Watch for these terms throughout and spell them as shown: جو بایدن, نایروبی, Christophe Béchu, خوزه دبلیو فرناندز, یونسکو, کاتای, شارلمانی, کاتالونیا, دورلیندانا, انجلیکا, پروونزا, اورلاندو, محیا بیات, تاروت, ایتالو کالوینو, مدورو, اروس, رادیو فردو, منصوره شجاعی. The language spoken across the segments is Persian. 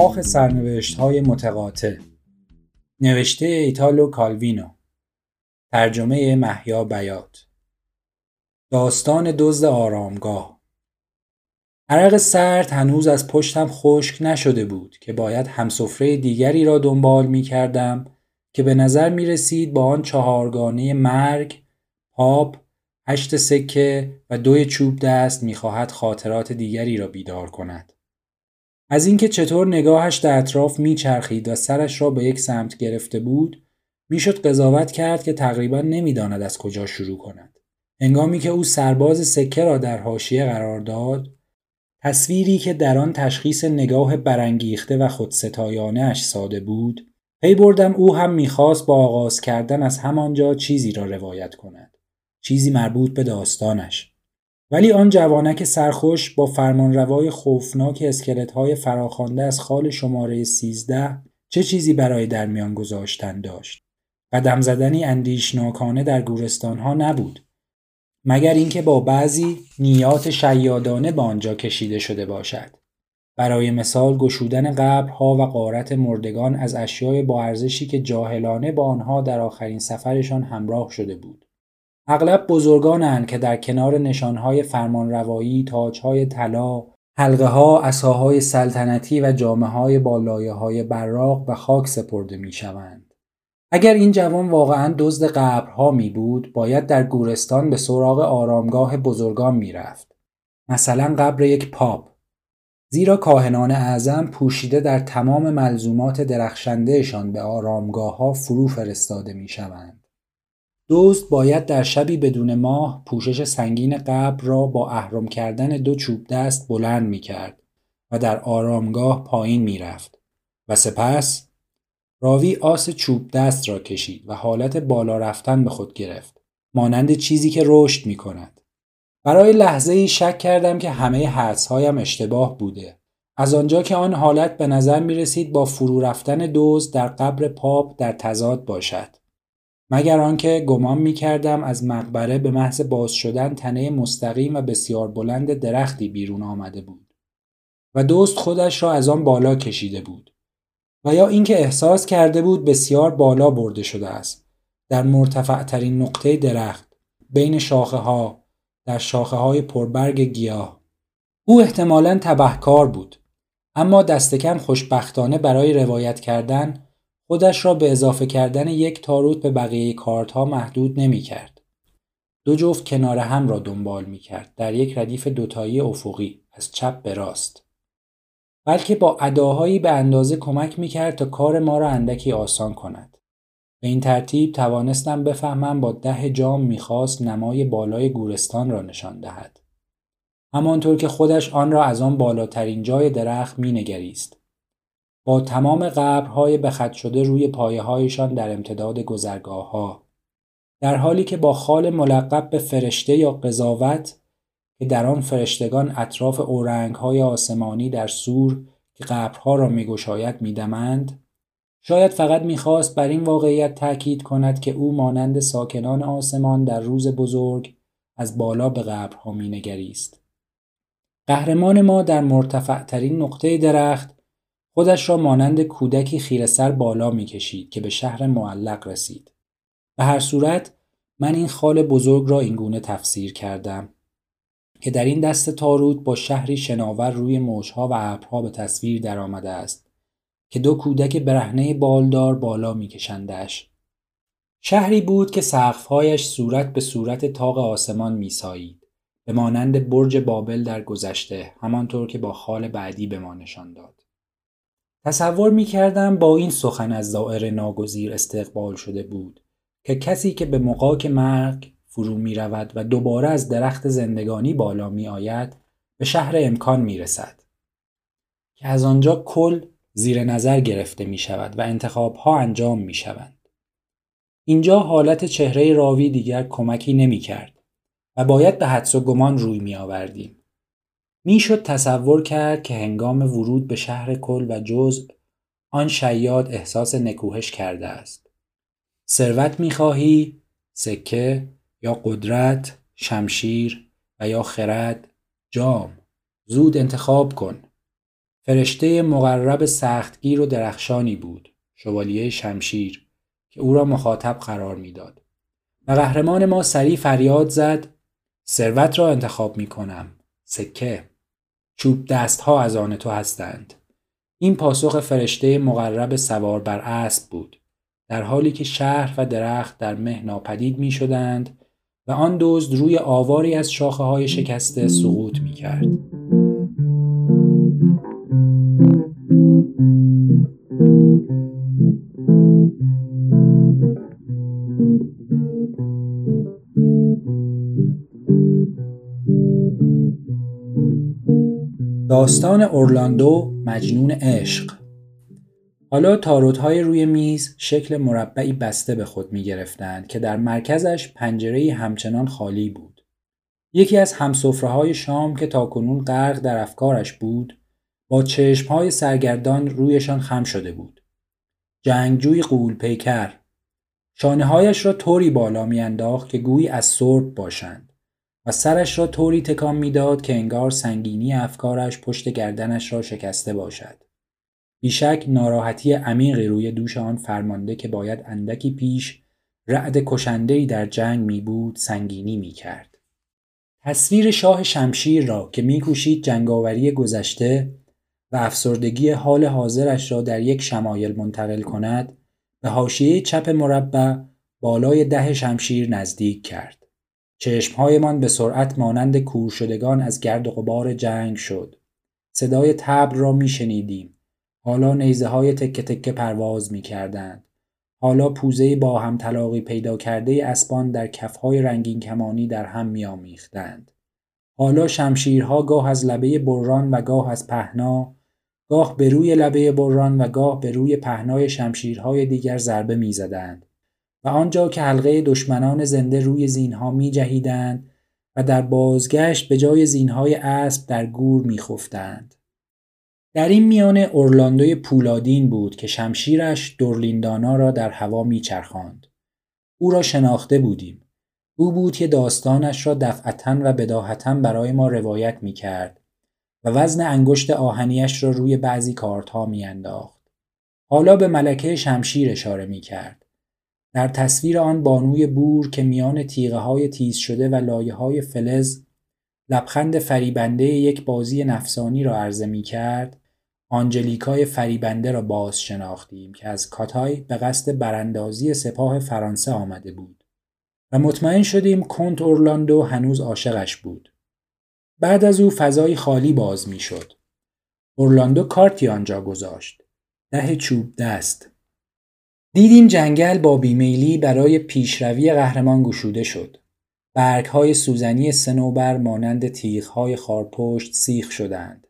شاخ سرنوشت‌های متقاطع، نوشته ایتالو کالوینو، ترجمه محیا بیات. داستان دزد آرامگاه. عرق سرد هنوز از پشتم خشک نشده بود که باید همسفره دیگری را دنبال می کردم که به نظر می رسید با آن چهارگانه مرگ، آب، 8 سکه و 2 چوب دست می خواهد خاطرات دیگری را بیدار کند. از اینکه چطور نگاهش در اطراف می چرخید و سرش را به یک سمت گرفته بود، می شد قضاوت کرد که تقریبا نمی داند از کجا شروع کند. هنگامی که او سرباز سکه را در حاشیه قرار داد، تصویری که در آن تشخیص نگاه برانگیخته و خودستایانه اش ساده بود، پی بردم او هم می خواست با آغاز کردن از همانجا چیزی را روایت کند. چیزی مربوط به داستانش. ولی آن جوانک سرخوش با فرمانروای خوفناک اسکلت‌های فراخوانده از خال شماره 13 چه چیزی برای درمیان گذاشتن داشت؟ قدم زدنی اندیشناکانه در گورستان‌ها نبود، مگر اینکه با بعضی نیات شیادانه به آنجا کشیده شده باشد. برای مثال گشودن قبرها و غارت مردگان از اشیای با ارزشی که جاهلانه با آنها در آخرین سفرشان همراه شده بود. اغلب بزرگانند که در کنار نشانهای فرمانروایی، تاجهای طلا، حلقه‌ها، عصاهای سلطنتی و جامه‌های با لایه‌های براق و خاک سپرده می‌شوند. اگر این جوان واقعاً دزد قبرها می‌بود، باید در گورستان به سراغ آرامگاه بزرگان می‌رفت. مثلا قبر یک پاپ. زیرا کاهنان اعظم پوشیده در تمام ملزومات درخشندهشان به آرامگاه‌ها فرو فرستاده می‌شوند. دزد باید در شبی بدون ماه پوشش سنگین قبر را با اهرم کردن 2 چوب دست بلند می کرد و در آرامگاه پایین می رفت و سپس راوی آس چوب دست را کشید و حالت بالا رفتن به خود گرفت، مانند چیزی که رشد می کند. برای لحظه‌ای شک کردم که همه حدس‌هایم اشتباه بوده، از آنجا که آن حالت به نظر می رسید با فرو رفتن دزد در قبر پاپ در تضاد باشد. مگر آنکه گمان می‌کردم از مقبره به محض باز شدن تنه مستقیم و بسیار بلند درختی بیرون آمده بود و دزد خودش را از آن بالا کشیده بود، و یا اینکه احساس کرده بود بسیار بالا برده شده است، در مرتفع‌ترین نقطه درخت، بین شاخه‌ها، در شاخه‌های پربرگ گیاه. او احتمالاً تبهکار بود، اما دست کم خوشبختانه برای روایت کردن خودش را به اضافه کردن 1 تاروت به بقیه کارت ها محدود نمی کرد. 2 جفت کنار هم را دنبال می کرد، در یک ردیف دوتایی افقی از چپ به راست. بلکه با اداهایی به اندازه کمک می کرد تا کار ما را اندکی آسان کند. به این ترتیب توانستم بفهمم با 10 جام می خواست نمای بالای گورستان را نشان دهد. همانطور که خودش آن را از آن بالاترین جای درخت می نگریست. با تمام قبرهای بخط شده روی پایه‌هایشان در امتداد گذرگاه‌ها، در حالی که با خال ملقب به فرشته یا قضاوت که در آن فرشتگان اطراف اورنگ‌های آسمانی در سور که قبرها را می‌گشاید می‌دمند، شاید فقط می‌خواست بر این واقعیت تأکید کند که او مانند ساکنان آسمان در روز بزرگ از بالا به قبرها می‌نگریست. قهرمان ما در مرتفع‌ترین نقطه درخت خودش را مانند کودکی خیره سر بالا می کشید که به شهر معلق رسید. به هر صورت من این خال بزرگ را اینگونه تفسیر کردم که در این دست تاروت با شهری شناور روی موجها و ابرها به تصویر در آمده است که 2 کودک برهنه بالدار بالا می کشندش. شهری بود که سقفهایش صورت به صورت طاق آسمان می سایید، به مانند برج بابل در گذشته، همانطور که با خال بعدی به ما نشان داد. تصور می کردم با این سخن از دائره ناگزیر استقبال شده بود که کسی که به مقاک مرگ فرو می رود و دوباره از درخت زندگانی بالا می آید به شهر امکان می رسد که از آنجا کل زیر نظر گرفته می شود و انتخاب ها انجام می شوند. اینجا حالت چهره راوی دیگر کمکی نمی کرد و باید به حدس و گمان روی می آوردیم. میشد تصور کرد که هنگام ورود به شهر کل و جزء آن شیاد احساس نکوهش کرده است. ثروت میخواهی؟ سکه یا قدرت، شمشیر و یا خرد، جام. زود انتخاب کن. فرشته مقرب سختگیر و درخشانی بود، شوالیه شمشیر، که او را مخاطب قرار میداد. و قهرمان ما سریع فریاد زد: ثروت را انتخاب میکنم، سکه، چوب دست ها از آن تو هستند. این پاسخ فرشته مقرب سوار بر اسب بود، در حالی که شهر و درخت در مه ناپدید می شدند و آن دزد روی آواری از شاخه های شکسته سقوط می کرد. داستان اورلاندو مجنون عشق. حالا تاروت‌های روی میز شکل مربعی بسته به خود می‌گرفتند که در مرکزش پنجره‌ای همچنان خالی بود. یکی از همسفره‌های شام که تاکنون غرق در افکارش بود، با چشم‌های سرگردان رویشان خم شده بود. جنگجوی غول‌پیکر شانه‌هایش را طوری بالا می‌انداخت که گویی از سرب باشند و سرش را طوری تکان میداد که انگار سنگینی افکارش پشت گردنش را شکسته باشد. بیشک ناراحتی عمیقی روی دوش آن فرمانده که باید اندکی پیش رعد کشنده‌ای در جنگ می بود سنگینی می کرد. تصویر شاه شمشیر را که می کوشید جنگاوری گذشته و افسردگی حال حاضرش را در یک شمایل منتقل کند، به حاشیه چپ مربع بالای ده شمشیر نزدیک کرد. چشمهایمان به سرعت مانند کورشدگان از گرد و غبار جنگ شد. صدای تبر را می شنیدیم. حالا نیزه های تکه تکه پرواز می کردند. حالا پوزه با هم تلاقی پیدا کرده اسبان در کفهای رنگین کمانی در هم می آمیختند. حالا شمشیرها گاه از لبه بران و گاه از پهنا، گاه به روی لبه بران و گاه به روی پهنای شمشیرهای دیگر ضربه می زدند. و آنجا که حلقه دشمنان زنده روی زینها می جهیدند و در بازگشت به جای زینهای اسب در گور می خفتند. در این میانه اورلاندوی پولادین بود که شمشیرش دورلیندانا را در هوا می چرخاند. او را شناخته بودیم. او بود که داستانش را دفعتاً و بداهتاً برای ما روایت می کرد و وزن انگشت آهنیش را روی بعضی کارتها می انداخت. حالا به ملکه شمشیر اشاره می کرد. در تصویر آن بانوی بور که میان تیغه‌های تیز شده و لایه‌های فلز لبخند فریبنده یک بازی نفسانی را عرضه می‌کرد، آنجلیکای فریبنده را باز شناختیم که از کاتای به قصد براندازی سپاه فرانسه آمده بود و مطمئن شدیم کنت اورلاندو هنوز عاشقش بود. بعد از او فضای خالی باز می‌شد. اورلاندو کارتی آنجا گذاشت. 10 چوب دست. دیدیم جنگل با بیمیلی برای پیشروی قهرمان گشوده شد. برگ‌های سوزنی صنوبر مانند تیغ‌های خارپشت سیخ شدند.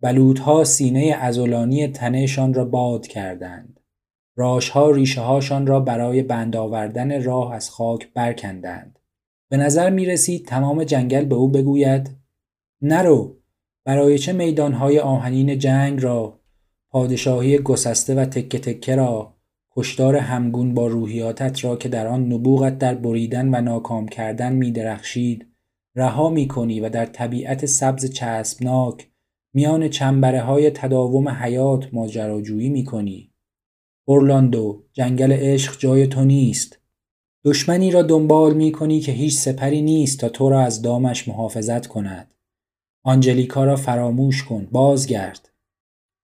بلودها سینه عضلانی تنه‌شان را باد کردند. راش‌ها ریشه‌هاشان را برای بند آوردن راه از خاک برکندند. به نظر می‌رسید تمام جنگل به او بگوید: نرو، برای چه میدان‌های آهنین جنگ را، پادشاهی گسسته و تکه تکه را، هشدار همگون با روحیاتت را که در آن نبوغت در بریدن و ناکام کردن می درخشید رها می کنی و در طبیعت سبز چسبناک میان چنبره های تداوم حیات ماجراجویی می کنی. اورلاندو، جنگل عشق جای تو نیست. دشمنی را دنبال می کنی که هیچ سپری نیست تا تو را از دامش محافظت کند. آنجلیکا را فراموش کن، بازگرد.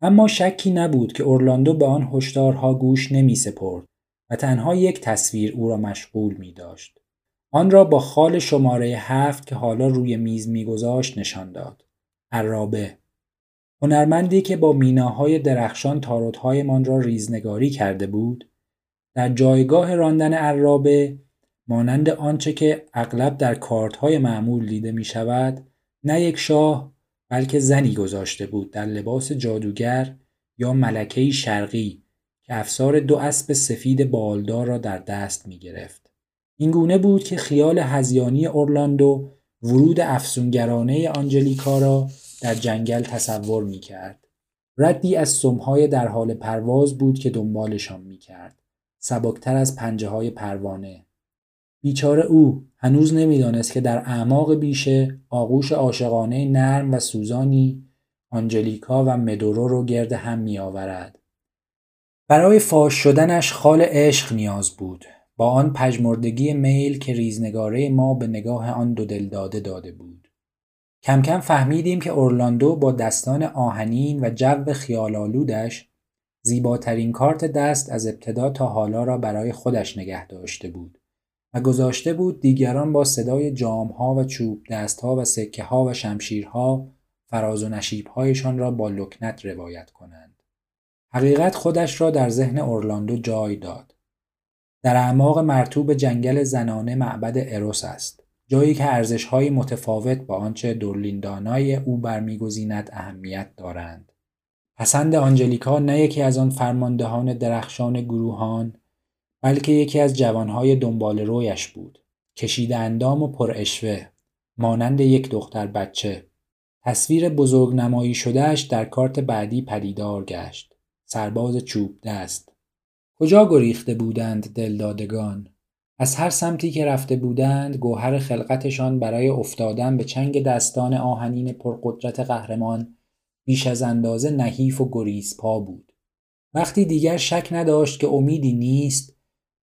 اما شکی نبود که اورلاندو به آن هشدارها گوش نمی سپرد و تنها یک تصویر او را مشغول می داشت. آن را با خال شماره 7 که حالا روی میز می گذاشت نشان داد. عرابه. هنرمندی که با میناهای درخشان تاروت‌های من را ریزنگاری کرده بود، در جایگاه راندن عرابه، مانند آنچه که اغلب در کارت‌های معمول دیده می شود، نه یک شاه، بلکه زنی گذاشته بود در لباس جادوگر یا ملکه شرقی که افسار دو اسب سفید بالدار را در دست می گرفت. این گونه بود که خیال هذیانی اورلاندو ورود افسونگرانه آنجلیکا را در جنگل تصور می کرد. ردی از سمهای در حال پرواز بود که دنبالشان می کرد، سبکتر از پنجه های پروانه. بیچاره او هنوز نمیدانست که در اعماق بیشه آغوش عاشقانه نرم و سوزانی آنجلیکا و مدورو رو گرد هم می آورد. برای فاش شدنش خال عشق نیاز بود، با آن پژمردگی میل که ریزنگاره ما به نگاه آن دو دلداده داده بود. کم کم فهمیدیم که اورلاندو با دستان آهنین و جو خیال‌آلودش زیباترین کارت دست از ابتدا تا حالا را برای خودش نگه داشته بود و گذاشته بود دیگران با صدای جام‌ها و چوب دست‌ها و سکه‌ها و شمشیرها فراز و نشیب‌هایشان را با لکنت روایت کنند. حقیقت خودش را در ذهن اورلاندو جای داد. در اعماق مرطوب جنگل زنانه معبد اروس است، جایی که ارزش‌های متفاوت با آنچه دورلیندانای او برمی‌گزیند اهمیت دارند. پسند آنجلیکا نه یکی از آن فرماندهان درخشان گروهان، بلکه یکی از جوانهای دنبال رویش بود، کشیده اندام و پرعشوه، مانند یک دختر بچه. تصویر بزرگ نمایی شدهش در کارت بعدی پدیدار گشت، سرباز چوب دست. کجا گریخته بودند دلدادگان؟ از هر سمتی که رفته بودند گوهر خلقتشان برای افتادن به چنگ دستان آهنین پرقدرت قهرمان بیش از اندازه نحیف و گریزپا بود. وقتی دیگر شک نداشت که امیدی نیست،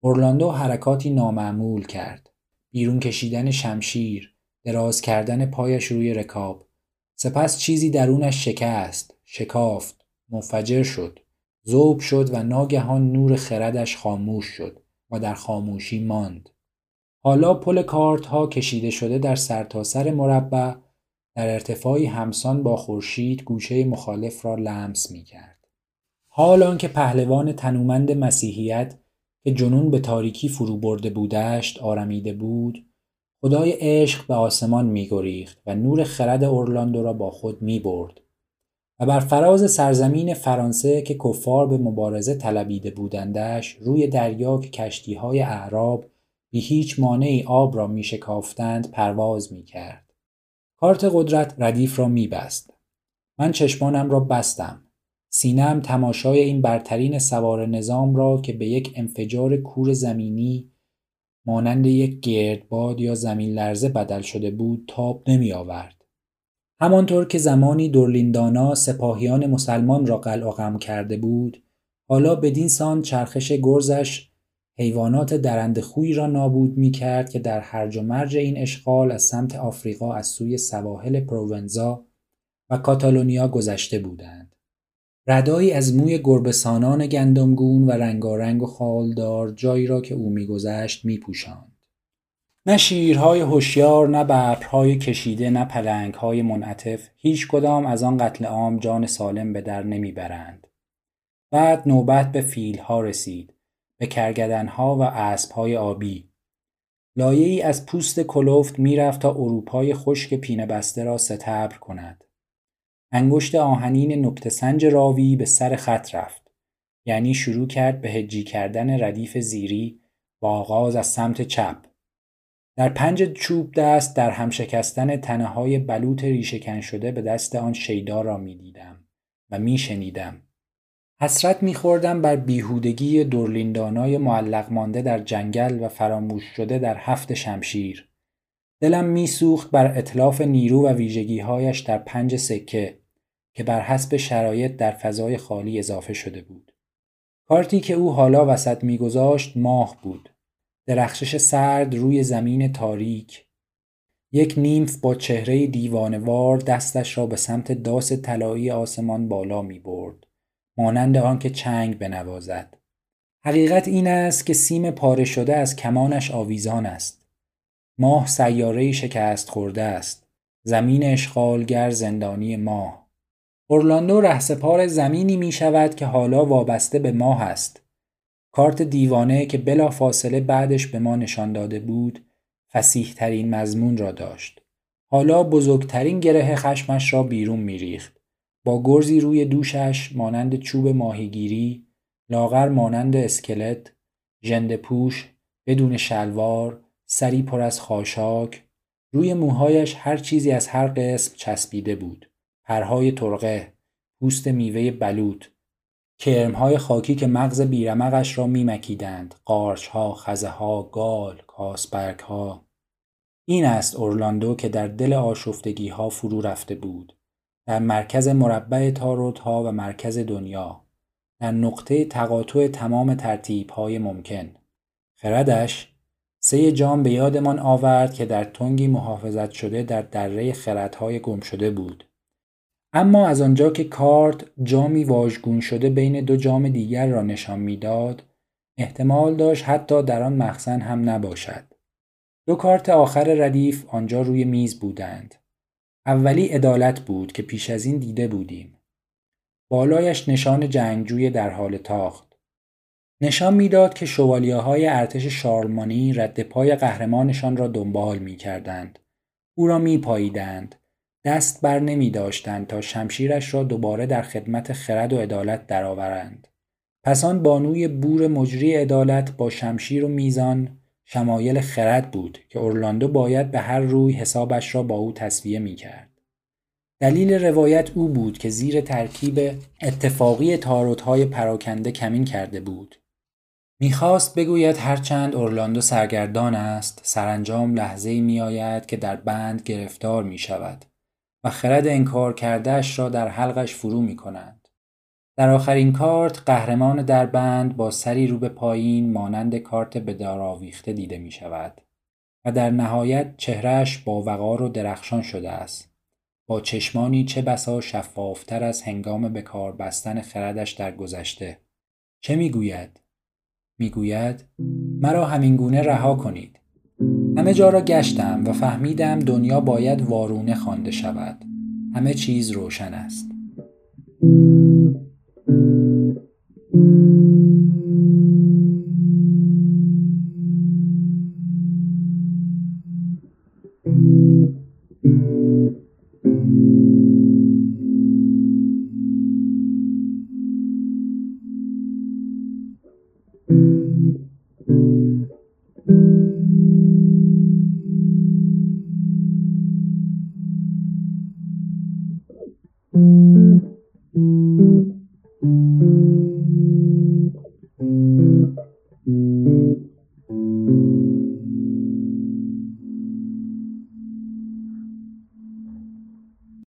اورلاندو حرکاتی نامعمول کرد. بیرون کشیدن شمشیر، دراز کردن پایش روی رکاب. سپس چیزی درونش شکست، شکافت، منفجر شد، ذوب شد و ناگهان نور خردش خاموش شد و در خاموشی ماند. حالا پل کارت ها کشیده شده در سرتاسر مربع در ارتفاعی همسان با خورشید گوشه مخالف را لمس می کرد. حال آنکه پهلوان تنومند مسیحیت که جنون به تاریکی فرو برده بودش آرمیده بود، خدای عشق به آسمان می گریخت و نور خرد اورلاندو را با خود می برد و بر فراز سرزمین فرانسه که کفار به مبارزه طلبیده بودندش، روی دریا که کشتی‌های اعراب بی هیچ مانعی آب را می شکافتند پرواز می کرد. کارت قدرت ردیف را می بست. من چشمانم را بستم. سینه‌ام تماشای این برترین سوار نظام را که به یک انفجار کور زمینی مانند یک گردباد یا زمین لرزه بدل شده بود تاب نمی آورد. همانطور که زمانی دورلیندانا سپاهیان مسلمان را قلع و قم کرده بود، حالا بدین سان چرخش گرزش حیوانات درندخوی را نابود می کرد که در هرج و مرج این اشغال از سمت آفریقا از سوی سواحل پروونزا و کاتالونیا گذشته بودند. ردایی از موی گربه‌سانان گندمگون و رنگارنگ و خالدار جایی را که او می‌گذشت می‌پوشاند. نه شیرهای هوشیار، نه ببرهای کشیده، نه پلنگهای منعطف، هیچ کدام از آن قتل عام جان سالم به در نمیبرند. بعد نوبت به فیلها رسید، به کرگدنها و اسبهای آبی. لایه‌ای از پوست کلفت میرفت تا اروپای خشک پینه بسته را ستبر کند. انگشت آهنین نکته‌سنج راوی به سر خط رفت، یعنی شروع کرد به هجی کردن ردیف زیری و آغاز از سمت چپ. در پنج چوب دست در هم شکستن تنه‌های بلوط ریشه‌کن شده به دست آن شیدا را می‌دیدم و می‌شنیدم. حسرت می‌خوردم بر بیهودگی دورلیندانای معلق مانده در جنگل و فراموش شده در هفت شمشیر. دلم می‌سوخت بر اتلاف نیرو و ویژگی‌هایش در پنج سکه که بر حسب شرایط در فضای خالی اضافه شده بود. کارتی که او حالا وسط می‌گذاشت ماه بود. درخشش سرد روی زمین تاریک. یک نیمف با چهره دیوانه‌وار دستش را به سمت داس طلایی آسمان بالا می‌برد، مانند آنکه چنگ بنوازد. حقیقت این است که سیم پاره شده از کمانش آویزان است. ماه سیاره‌ای شکست خورده است. زمین اشغالگر زندانی ماه. اورلاندو رهسپار زمینی می‌شود که حالا وابسته به ماه است. کارت دیوانه که بلا فاصله بعدش به ما نشان داده بود، فصیح ترین مضمون را داشت. حالا بزرگترین گره خشمش را بیرون میریخت. با گرزی روی دوشش مانند چوب ماهیگیری، لاغر مانند اسکلت، ژنده پوش، بدون شلوار، سری پر از خاشاک، روی موهایش هر چیزی از هر قسم چسبیده بود. پرهای ترقه، پوست میوه بلوط، کرم‌های خاکی که مغز بیرمغش را می‌مکیدند، قارچ‌ها، خزه‌ها، گال، کاسبرگ‌ها. این است اورلاندو که در دل آشفتگی‌ها فرو رفته بود. در مرکز مربع تاروت ها و مرکز دنیا، در نقطه تقاطع تمام ترتیب های ممکن. خردش 3 جام به یادمان آورد که در تنگی محافظت شده در دره خردهای گم شده بود. اما از آنجا که کارت جامی واژگون شده بین 2 جام دیگر را نشان میداد، احتمال داشت حتی در آن مخزن هم نباشد. 2 کارت آخر ردیف آنجا روی میز بودند. اولی عدالت بود که پیش از این دیده بودیم. بالایش نشان جنگجوی در حال تاخت. نشان میداد که شوالیه‌های ارتش شارلمانی رد پای قهرمانشان را دنبال می‌کردند. او را می‌پاییدند. دست بر نمی‌داشتند تا شمشیرش را دوباره در خدمت خرد و عدالت درآورند. پس آن بانوی بور مجری عدالت با شمشیر و میزان شمایل خرد بود که اورلاندو باید به هر روی حسابش را با او تسویه می‌کرد. دلیل روایت او بود که زیر ترکیب اتفاقی تاروت‌های پراکنده کمین کرده بود. میخواست بگوید هرچند اورلاندو سرگردان است، سرانجام لحظه‌ای میآید که در بند گرفتار میشود و خرد انکار کرده‌اش را در حلقش فرو میکنند. در آخرین کارت قهرمان در بند با سری رو به پایین مانند کارت به دار آویخته دیده میشود و در نهایت چهرهش با وقار و درخشان شده است، با چشمانی چه بسا شفافتر از هنگام به کار بستن خردش در گذشته. چه میگوید؟ میگوید مرا همینگونه رها کنید. همه جا را گشتم و فهمیدم دنیا باید وارونه خوانده شود. همه چیز روشن است.